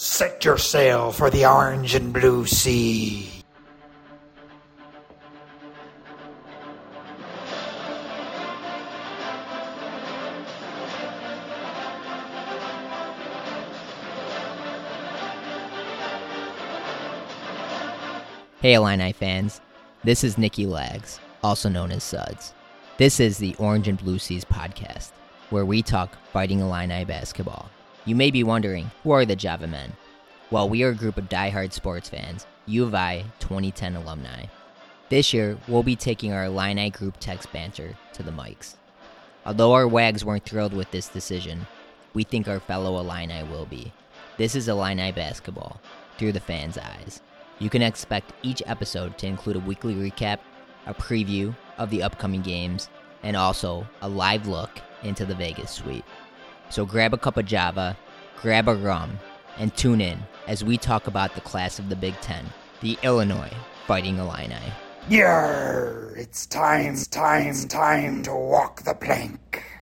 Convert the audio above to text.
Set your sail for the Orange and Blue Sea. Hey Illini fans, this is Nikki Lags, also known as Suds. This is the Orange and Blue Seas podcast, where we talk Fighting Illini basketball. You may be wondering, who are the Javamen? Well, we are a group of diehard sports fans, U of I 2010 alumni. This year, we'll be taking our Illini group text banter to the mics. Although our WAGs weren't thrilled with this decision, we think our fellow Illini will be. This is Illini basketball, through the fans' eyes. You can expect each episode to include a weekly recap, a preview of the upcoming games, and also a live look into the Vegas Suite. So grab a cup of Java, grab a rum, and tune in as we talk about the class of the Big Ten, the Illinois Fighting Illini. It's time to walk the plank.